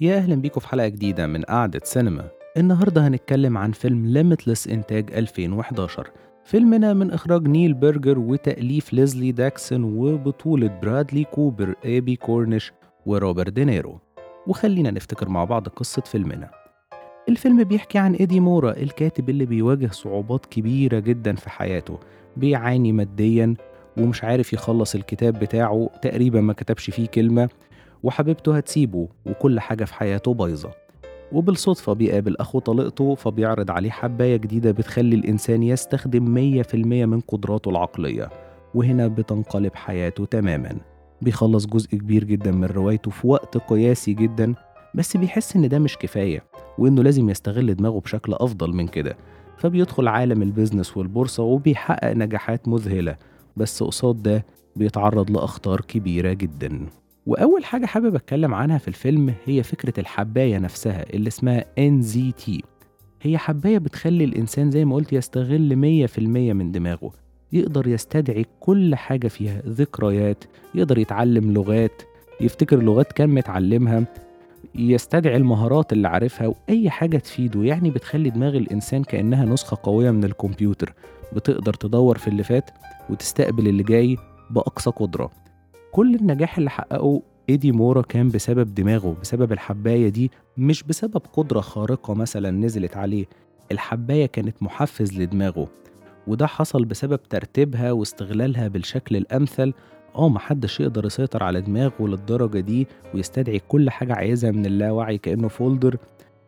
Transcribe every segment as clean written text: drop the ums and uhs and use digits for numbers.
يا أهلا بيكم في حلقة جديدة من قعدة سينما. النهاردة هنتكلم عن فيلم ليميتلس إنتاج 2011، فيلمنا من إخراج نيل برجر وتأليف ليزلي داكسون وبطولة برادلي كوبر، أبي كورنيش، وروبرت دينيرو. وخلينا نفتكر مع بعض قصة فيلمنا. الفيلم بيحكي عن إيدي مورا، الكاتب اللي بيواجه صعوبات كبيرة جدا في حياته، بيعاني ماديا ومش عارف يخلص الكتاب بتاعه، تقريبا ما كتبش فيه كلمة، وحبيبته هتسيبه، وكل حاجة في حياته بايظة. وبالصدفة بيقابل أخو طليقته، فبيعرض عليه حباية جديدة بتخلي الإنسان يستخدم 100% من قدراته العقلية، وهنا بتنقلب حياته تماما. بيخلص جزء كبير جدا من روايته في وقت قياسي جدا، بس بيحس إن ده مش كفاية وإنه لازم يستغل دماغه بشكل أفضل من كده، فبيدخل عالم البيزنس والبورصة وبيحقق نجاحات مذهلة، بس قصاد ده بيتعرض لأخطار كبيرة جدا. وأول حاجة حابب أتكلم عنها في الفيلم هي فكرة الحباية نفسها اللي اسمها NZT. هي حباية بتخلي الإنسان زي ما قلت يستغل 100% من دماغه، يقدر يستدعي كل حاجة فيها، ذكريات، يقدر يتعلم لغات، يفتكر لغات كان متعلمها، يستدعي المهارات اللي عارفها وأي حاجة تفيده. يعني بتخلي دماغ الإنسان كأنها نسخة قوية من الكمبيوتر، بتقدر تدور في اللي فات وتستقبل اللي جاي بأقصى قدرة. كل النجاح اللي حققه إيدي مورا كان بسبب دماغه، بسبب الحباية دي، مش بسبب قدرة خارقة مثلا نزلت عليه. الحباية كانت محفز لدماغه، وده حصل بسبب ترتيبها واستغلالها بالشكل الأمثل. محدش يقدر يسيطر على دماغه للدرجة دي ويستدعي كل حاجة عايزها من اللاوعي كأنه فولدر،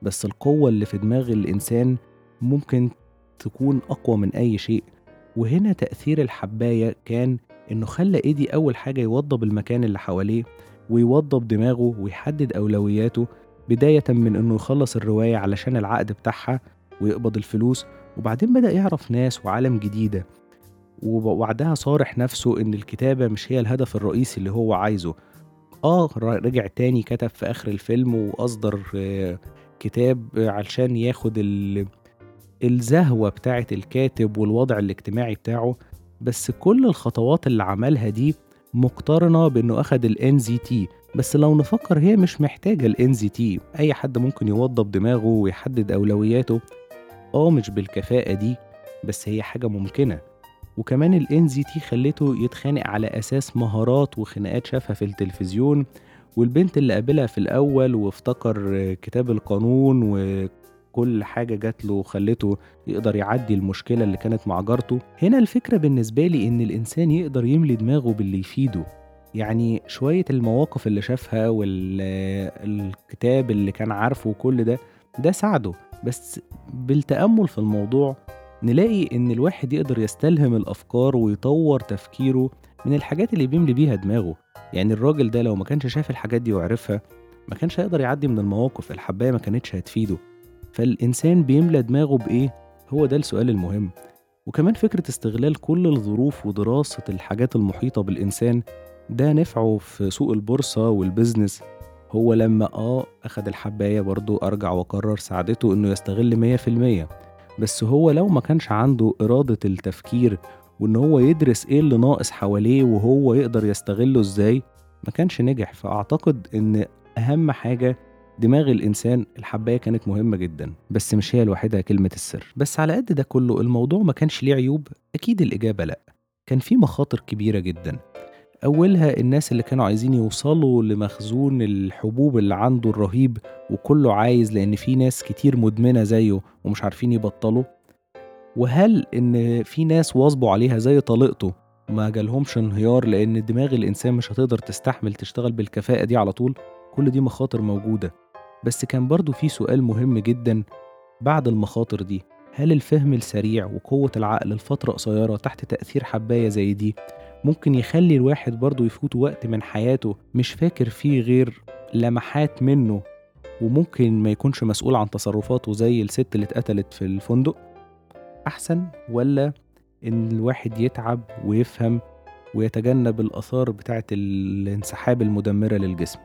بس القوة اللي في دماغ الإنسان ممكن تكون أقوى من أي شيء. وهنا تأثير الحباية كان إنه خلى إيدي أول حاجة يوضب المكان اللي حواليه ويوضب دماغه ويحدد أولوياته، بداية من إنه يخلص الرواية علشان العقد بتاعها ويقبض الفلوس، وبعدين بدأ يعرف ناس وعالم جديدة، وبعدها صارح نفسه إن الكتابة مش هي الهدف الرئيسي اللي هو عايزه. رجع تاني، كتب في آخر الفيلم وأصدر كتاب علشان ياخد الزهوة بتاعة الكاتب والوضع الاجتماعي بتاعه، بس كل الخطوات اللي عملها دي مقترنة بأنه أخد NZT. بس لو نفكر هي مش محتاجة NZT، أي حد ممكن يوضب دماغه ويحدد أولوياته، مش بالكفاءة دي، بس هي حاجة ممكنة. وكمان NZT خلته يتخانق على أساس مهارات وخناقات شافها في التلفزيون، والبنت اللي قابلها في الأول، وافتكر كتاب القانون، وكل حاجة جات له خلته يقدر يعدي المشكلة اللي كانت مع جارته. هنا الفكرة بالنسبة لي إن الإنسان يقدر يملي دماغه باللي يفيده، يعني شوية المواقف اللي شافها والكتاب اللي كان عارفه وكل ده ساعده. بس بالتأمل في الموضوع نلاقي إن الواحد يقدر يستلهم الأفكار ويطور تفكيره من الحاجات اللي بيملي بيها دماغه. يعني الراجل ده لو ما كانش شاف الحاجات دي وعرفها ما كانش هيقدر يعدي من المواقف، الحباية ما كانتش هتفيده. فالإنسان بيملى دماغه بإيه؟ هو ده السؤال المهم. وكمان فكرة استغلال كل الظروف ودراسة الحاجات المحيطة بالإنسان، ده نفعه في سوق البورصة والبزنس. هو لما أخد الحباية برضو أرجع وقرر سعادته إنه يستغل 100%، بس هو لو ما كانش عنده إرادة التفكير وإن هو يدرس إيه اللي ناقص حواليه وهو يقدر يستغله إزاي ما كانش نجح. فأعتقد إن أهم حاجة دماغ الإنسان، الحباية كانت مهمة جدا، بس مش هي لوحدها كلمة السر. بس على قد ده كله الموضوع ما كانش ليه عيوب؟ أكيد الإجابة لأ، كان فيه مخاطر كبيرة جدا. أولها الناس اللي كانوا عايزين يوصلوا لمخزون الحبوب اللي عنده الرهيب وكله عايز، لأن في ناس كتير مدمنة زيه ومش عارفين يبطلوا. وهل إن في ناس واظبوا عليها زي طليقته ما جالهمش انهيار لأن دماغ الإنسان مش هتقدر تستحمل تشتغل بالكفاءة دي على طول؟ كل دي مخاطر موجودة. بس كان برضو في سؤال مهم جدا بعد المخاطر دي، هل الفهم السريع وقوة العقل لفترة قصيرة تحت تأثير حباية زي دي ممكن يخلي الواحد برضو يفوت وقت من حياته مش فاكر فيه غير لمحات منه، وممكن ما يكونش مسؤول عن تصرفاته زي الست اللي اتقتلت في الفندق؟ أحسن ولا إن الواحد يتعب ويفهم ويتجنب الآثار بتاعة الانسحاب المدمرة للجسم؟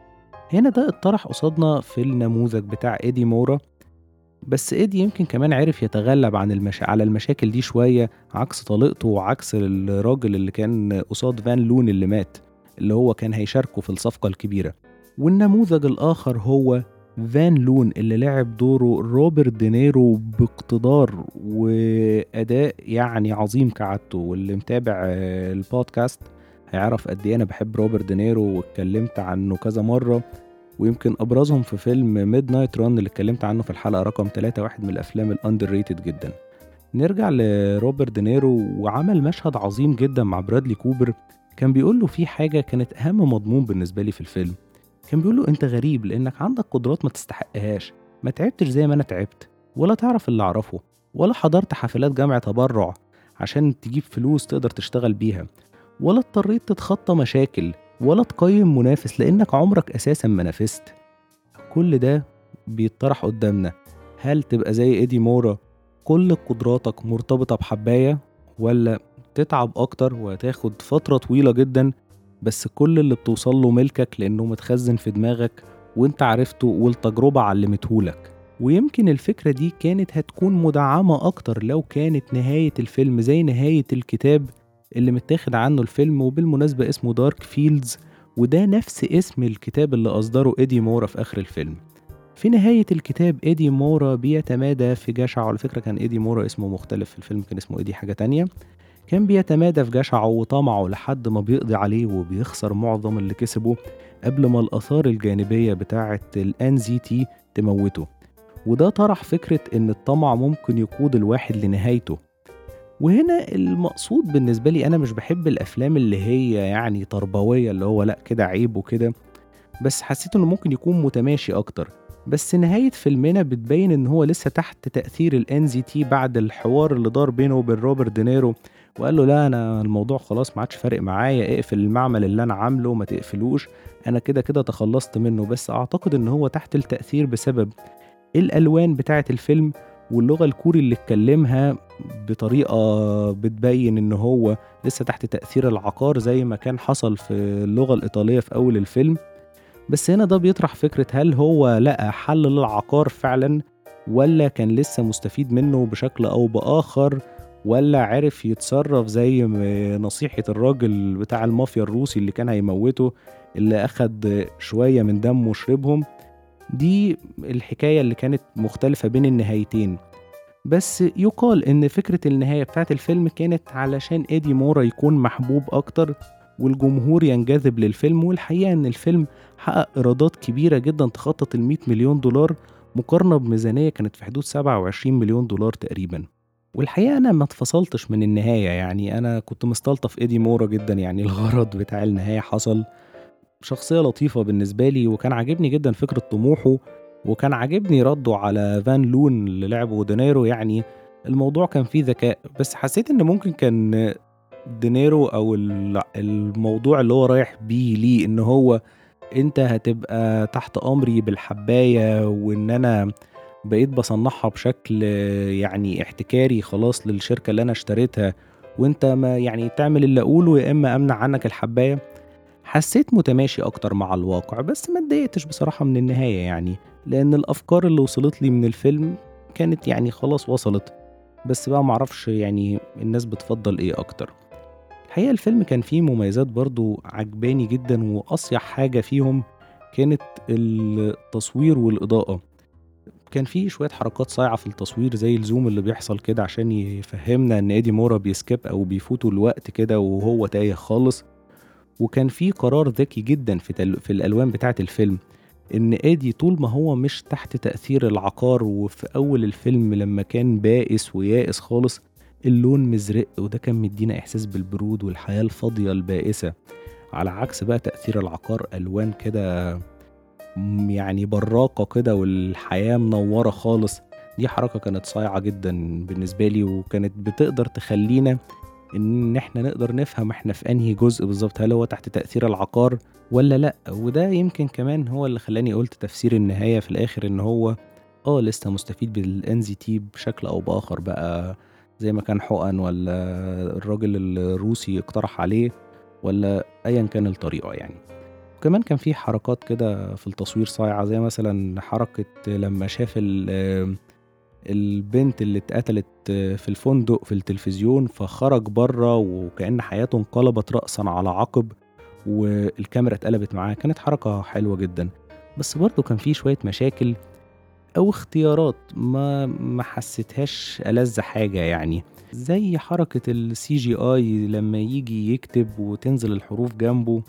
هنا ده اتطرح قصادنا في النموذج بتاع إيدي مورا، بس إيدي يمكن كمان عرف يتغلب عن على المشاكل دي شوية، عكس طليقته وعكس الراجل اللي كان قصاد فان لون اللي مات، اللي هو كان هيشاركه في الصفقة الكبيرة. والنموذج الآخر هو فان لون اللي لعب دوره روبرت دينيرو باقتدار وأداء يعني عظيم كعادته. واللي متابع البودكاست هيعرف قد ايه انا بحب روبرت دينيرو واتكلمت عنه كذا مرة، ويمكن ابرزهم في فيلم ميدنايت ران اللي اتكلمت عنه في الحلقة رقم 3، واحد من الافلام الاندر ريتد جدا. نرجع لروبرت دينيرو وعمل مشهد عظيم جدا مع برادلي كوبر، كان بيقول له في حاجة كانت اهم مضمون بالنسبة لي في الفيلم، كان بيقول له انت غريب لانك عندك قدرات ما تستحقهاش، ما تعبتش زي ما انا تعبت، ولا تعرف اللي اعرفه، ولا حضرت حفلات جمع تبرع عشان تجيب فلوس تقدر تشتغل بيها، ولا اضطريت تتخطى مشاكل، ولا تقيم منافس لانك عمرك اساسا ما نافست. كل ده بيتطرح قدامنا، هل تبقى زي ايدي مورا كل قدراتك مرتبطة بحباية، ولا تتعب اكتر وتاخد فترة طويلة جدا بس كل اللي بتوصل له ملكك لأنه متخزن في دماغك وانت عرفته والتجربة علمتهولك. ويمكن الفكرة دي كانت هتكون مدعمة أكتر لو كانت نهاية الفيلم زي نهاية الكتاب اللي متاخد عنه الفيلم، وبالمناسبة اسمه دارك فيلدز، وده نفس اسم الكتاب اللي أصدره إيدي مورا في آخر الفيلم. في نهاية الكتاب إيدي مورا بيتمادى في جشعه، على فكرة كان إيدي مورا اسمه مختلف في الفيلم، كان اسمه إيدي حاجة تانية، كان بيتمادى في جشعه وطمعه لحد ما بيقضي عليه وبيخسر معظم اللي كسبه قبل ما الآثار الجانبية بتاعة ال NZT تموته، وده طرح فكرة إن الطمع ممكن يقود الواحد لنهايته. وهنا المقصود بالنسبة لي، أنا مش بحب الأفلام اللي هي يعني تربوية اللي هو لأ كده عيب وكده، بس حسيت إنه ممكن يكون متماشي أكتر. بس نهاية فيلمنا بتبين إن هو لسه تحت تأثير ال NZT بعد الحوار اللي دار بينه وبين روبرت دينيرو، وقال له لا أنا الموضوع خلاص ما عادش فارق معايا، اقفل المعمل اللي أنا عامله ما تقفلوش، أنا كده كده تخلصت منه. بس أعتقد إن هو تحت التأثير بسبب الألوان بتاعة الفيلم واللغة الكوري اللي اتكلمها بطريقة بتبين إن هو لسه تحت تأثير العقار زي ما كان حصل في اللغة الإيطالية في أول الفيلم. بس هنا ده بيطرح فكرة هل هو لقى حل للعقار فعلا، ولا كان لسه مستفيد منه بشكل أو بآخر، ولا عرف يتصرف زي نصيحة الراجل بتاع المافيا الروسي اللي كان هيموته اللي أخد شوية من دمه وشربهم. دي الحكاية اللي كانت مختلفة بين النهايتين. بس يقال إن فكرة النهاية بتاعة الفيلم كانت علشان إيدي مورا يكون محبوب أكتر والجمهور ينجذب للفيلم، والحقيقة إن الفيلم حقق إيرادات كبيرة جدا تخطت $100 مليون مقارنة بميزانية كانت في حدود $27 مليون تقريبا. والحقيقة أنا ما اتفصلتش من النهاية، يعني أنا كنت مستلطف إيدي مورا جدا، يعني الغرض بتاع النهاية حصل، شخصية لطيفة بالنسبة لي، وكان عاجبني جدا فكرة طموحه، وكان عاجبني رده على فان لون اللي لعبه دينيرو. يعني الموضوع كان فيه ذكاء، بس حسيت إن ممكن كان دينيرو أو الموضوع اللي هو رايح بيه ليه إن هو أنت هتبقى تحت أمري بالحباية، وإن أنا بقيت بصنعها بشكل يعني احتكاري خلاص للشركة اللي أنا اشتريتها، وانت ما يعني تعمل اللي أقوله يا إما أمنع عنك الحباية. حسيت متماشي أكتر مع الواقع، بس ما اتضايقتش بصراحة من النهاية، يعني لأن الأفكار اللي وصلت لي من الفيلم كانت يعني خلاص وصلت، بس بقى معرفش يعني الناس بتفضل إيه أكتر. الحقيقة الفيلم كان فيه مميزات برضو عجباني جدا، وأصيح حاجة فيهم كانت التصوير والإضاءة. كان فيه شوية حركات صايعة في التصوير زي الزوم اللي بيحصل كده عشان يفهمنا ان ايدي مورا بيسكيب او بيفوتوا الوقت كده وهو تايه خالص. وكان فيه قرار ذكي جدا في الالوان بتاعة الفيلم، ان ايدي طول ما هو مش تحت تأثير العقار، وفي اول الفيلم لما كان بائس ويائس خالص اللون مزرق، وده كان مدينا احساس بالبرود والحياة الفاضية البائسة، على عكس بقى تأثير العقار الوان كده يعني براقة كده والحياة منورة خالص. دي حركة كانت صايعة جدا بالنسبة لي، وكانت بتقدر تخلينا ان احنا نقدر نفهم احنا في انهي جزء بالظبط، هل هو تحت تأثير العقار ولا لا. وده يمكن كمان هو اللي خلاني قلت تفسير النهاية في الاخر ان هو لسه مستفيد بالNZT بشكل او باخر بقى، زي ما كان حقن ولا الراجل الروسي اقترح عليه ولا ايا كان الطريقة يعني. وكمان كان فيه حركات كده في التصوير صايعة، زي مثلا حركة لما شاف البنت اللي اتقتلت في الفندق في التلفزيون، فخرج بره وكأن حياته انقلبت رأسا على عقب والكاميرا اتقلبت معاه، كانت حركة حلوة جدا. بس برضو كان فيه شوية مشاكل أو اختيارات ما حسيتهاش ألذ حاجة، يعني زي حركة السي جي آي لما يجي يكتب وتنزل الحروف جنبه،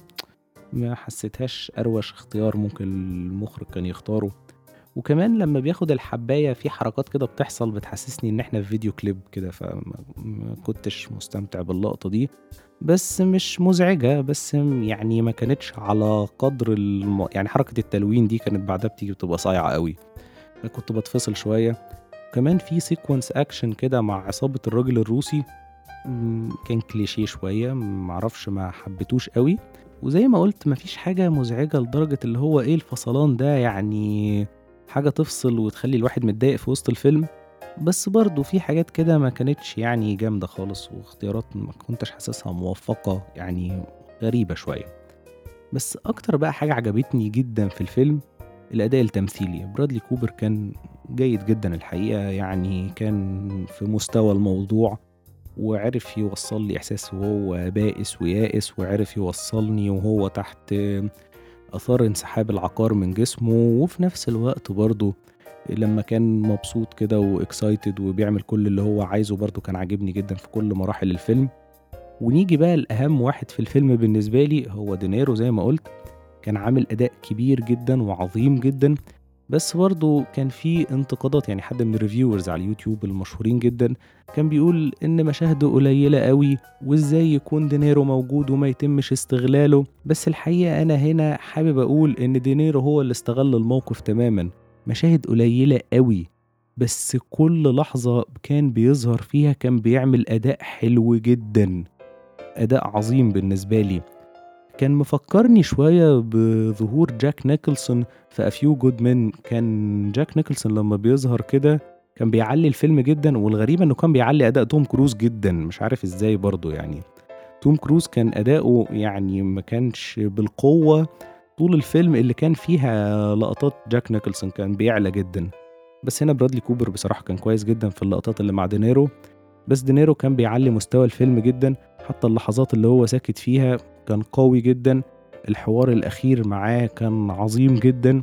ما حسيتهاش أروش اختيار ممكن المخرج كان يختاره. وكمان لما بياخد الحباية في حركات كده بتحصل بتحسسني إن إحنا في فيديو كليب كده، فما كنتش مستمتع باللقطة دي. بس مش مزعجة، بس يعني ما كانتش على قدر يعني حركة التلوين دي كانت بعدها بتيجي بتبقى صايعة قوي، كنت بتفصل شوية. وكمان في سيكونس أكشن كده مع عصابة الرجل الروسي كان كليشيه شوية، معرفش ما حبيتوش قوي. وزي ما قلت مفيش حاجة مزعجة لدرجة اللي هو إيه الفصلان ده، يعني حاجة تفصل وتخلي الواحد متضايق في وسط الفيلم، بس برضو في حاجات كده ما كانتش يعني جامدة خالص، واختيارات ما كنتش حاسسها موفقة، يعني غريبة شوية. بس أكتر بقى حاجة عجبتني جدا في الفيلم الأداء التمثيلي. برادلي كوبر كان جيد جدا الحقيقة، يعني كان في مستوى الموضوع وعرف يوصل لي إحساس وهو بائس ويائس، وعرف يوصلني وهو تحت أثار انسحاب العقار من جسمه، وفي نفس الوقت برضو لما كان مبسوط كده واكسايتد وبيعمل كل اللي هو عايزه برضو كان عاجبني جدا في كل مراحل الفيلم. ونيجي بقى الأهم واحد في الفيلم بالنسبة لي هو دينيرو، زي ما قلت كان عامل أداء كبير جدا وعظيم جدا. بس برضو كان في انتقادات، يعني حد من الريفيورز على اليوتيوب المشهورين جدا كان بيقول إن مشاهده قليلة قوي، وإزاي يكون دينيرو موجود وما يتمش استغلاله. بس الحقيقة أنا هنا حابب أقول إن دينيرو هو اللي استغل الموقف تماما. مشاهد قليلة قوي بس كل لحظة كان بيظهر فيها كان بيعمل أداء حلو جدا، أداء عظيم بالنسبة لي. كان مفكرني شوية بظهور جاك نيكلسون في A Few Good Men. كان جاك نيكلسون لما بيظهر كده كان بيعلي الفيلم جدا، والغريبة انه كان بيعلي اداء توم كروز جدا، مش عارف ازاي برضو. يعني توم كروز كان اداؤه يعني ما كانش بالقوة طول الفيلم اللي كان فيها لقطات جاك نيكلسون كان بيعلى جدا. بس هنا برادلي كوبر بصراحة كان كويس جدا في اللقطات اللي مع دينيرو، بس دينيرو كان بيعلي مستوى الفيلم جدا، حتى اللحظات اللي هو ساكت فيها كان قوي جدا. الحوار الأخير معاه كان عظيم جدا.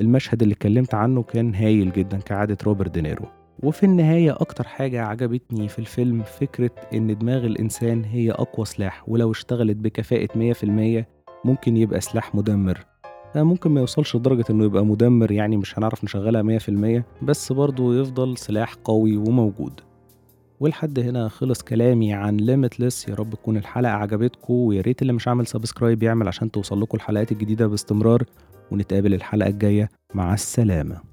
المشهد اللي اتكلمت عنه كان هايل جدا كعادة روبرت دينيرو. وفي النهاية أكتر حاجة عجبتني في الفيلم فكرة إن دماغ الإنسان هي أقوى سلاح، ولو اشتغلت بكفاءة 100% ممكن يبقى سلاح مدمر. ممكن ما يوصلش لدرجة إنه يبقى مدمر، يعني مش هنعرف نشغلها 100%، بس برضو يفضل سلاح قوي وموجود. والحد هنا خلص كلامي عن Limitless. يا رب تكون الحلقة عجبتكم، ويا ريت اللي مش عامل سبسكرايب يعمل عشان توصل لكم الحلقات الجديدة باستمرار. ونتقابل الحلقة الجاية، مع السلامة.